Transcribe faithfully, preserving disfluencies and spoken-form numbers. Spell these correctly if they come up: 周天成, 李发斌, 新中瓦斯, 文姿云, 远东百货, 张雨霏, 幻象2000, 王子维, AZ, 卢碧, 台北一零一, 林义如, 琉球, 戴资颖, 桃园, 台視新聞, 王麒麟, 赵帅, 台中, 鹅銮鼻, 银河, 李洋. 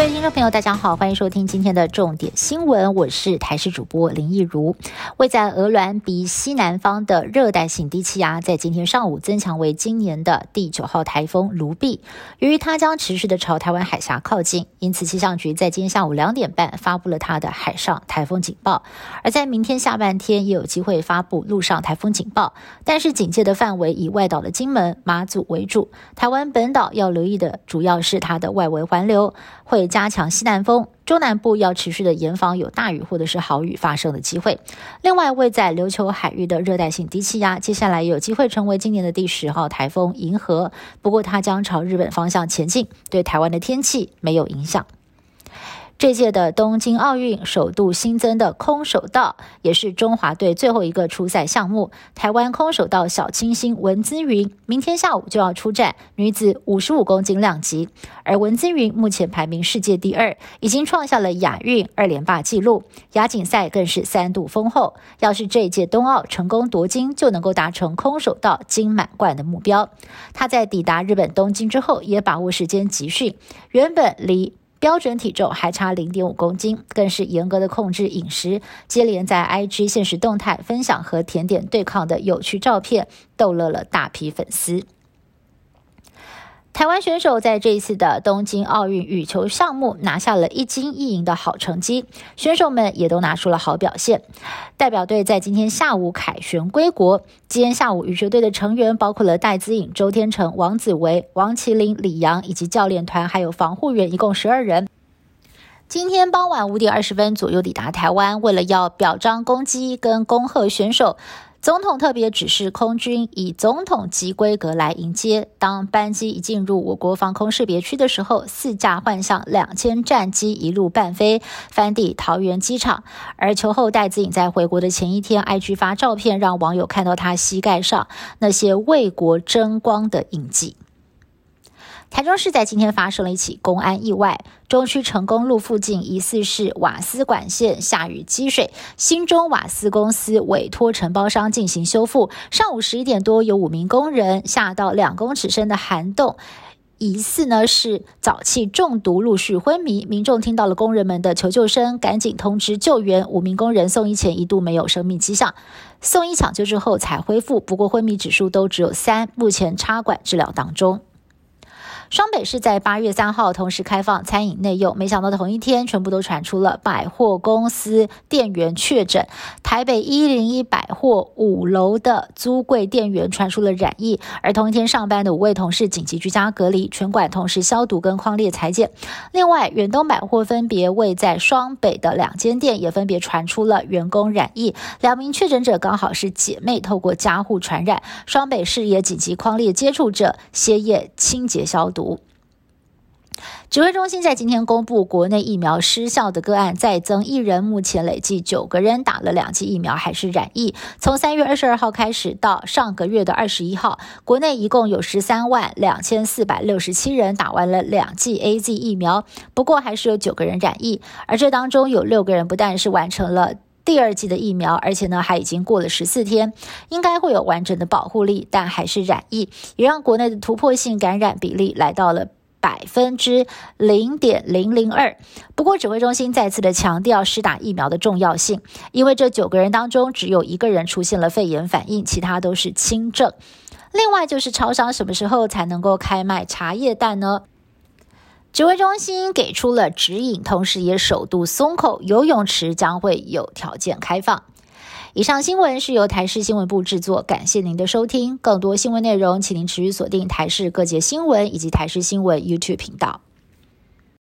各位听众朋友，大家好，欢迎收听今天的重点新闻，我是台视主播林义如。位在鹅銮鼻西南方的热带性低气压，在今天上午增强为今年的第九号台风卢碧。由于它将持续的朝台湾海峡靠近，因此气象局在今天下午两点半发布了它的海上台风警报，而在明天下半天也有机会发布陆上台风警报，但是警戒的范围以外岛的金门、马祖为主，台湾本岛要留意的主要是它的外围环流，会加强西南风，中南部要持续的严防有大雨或者是豪雨发生的机会。另外，位在琉球海域的热带性低气压，接下来也有机会成为今年的第十号台风银河，不过它将朝日本方向前进，对台湾的天气没有影响。这届的东京奥运首度新增的空手道，也是中华队最后一个出赛项目。台湾空手道小清新文姿云，明天下午就要出战女子五十五公斤量级，而文姿云目前排名世界第二，已经创下了亚运二连霸纪录，亚锦赛更是三度封后。要是这一届冬奥成功夺金，就能够达成空手道金满贯的目标。她在抵达日本东京之后，也把握时间集训，原本离标准体重还差 零点五公斤，更是严格的控制饮食，接连在 I G 限时动态分享和甜点对抗的有趣照片，逗乐了大批粉丝。台湾选手在这一次的东京奥运羽球项目拿下了一金一银的好成绩，选手们也都拿出了好表现。代表队在今天下午凯旋归国，今天下午羽球队的成员包括了戴资颖、周天成、王子维、王麒麟、李洋以及教练团还有防护员，一共十二人。今天傍晚五点二十分左右抵达台湾，为了要表彰攻击跟恭贺选手，总统特别指示空军以总统级规格来迎接。当班机一进入我国防空识别区的时候，四架幻象两千战机一路伴飞，翻抵桃园机场。而球后戴资颖在回国的前一天 I G 发照片，让网友看到他膝盖上那些为国争光的印记。台中市在今天发生了一起公安意外，中区成功路附近疑似是瓦斯管线下雨积水，新中瓦斯公司委托承包商进行修复。上午十一点多，有五名工人下到两公尺深的涵洞，疑似呢是沼气中毒，陆续昏迷。民众听到了工人们的求救声，赶紧通知救援。五名工人送医前一度没有生命迹象，送医抢救之后才恢复，不过昏迷指数都只有三，目前插管治疗当中。双北市在八月三号同时开放餐饮内用，没想到同一天全部都传出了百货公司店员确诊。台北一零一百货五楼的租柜店员传出了染疫，而同一天上班的五位同事紧急居家隔离，全馆同时消毒跟匡列裁剪。另外，远东百货分别位在双北的两间店也分别传出了员工染疫，两名确诊者刚好是姐妹透过家户传染，双北市也紧急匡列接触者，歇业清洁消毒。指挥中心在今天公布国内疫苗失效的个案再增一人，目前累计九个人打了两剂疫苗还是染疫。从三月二十二号开始到上个月的二十一号，国内一共有十三万两千四百六十七人打完了两剂 A Z 疫苗，不过还是有九个人染疫，而这当中有六个人不但是完成了第二剂的疫苗，而且呢还已经过了十四天，应该会有完整的保护力，但还是染疫，也让国内的突破性感染比例来到了百分之零点零零二。不过，指挥中心再次的强调施打疫苗的重要性，因为这九个人当中只有一个人出现了肺炎反应，其他都是轻症。另外，就是超商什么时候才能够开卖茶叶蛋呢？指挥中心给出了指引，同时也首度松口，游泳池将会有条件开放。以上新闻是由台视新闻部制作，感谢您的收听。更多新闻内容，请您持续锁定台视各节新闻以及台视新闻 YouTube 频道。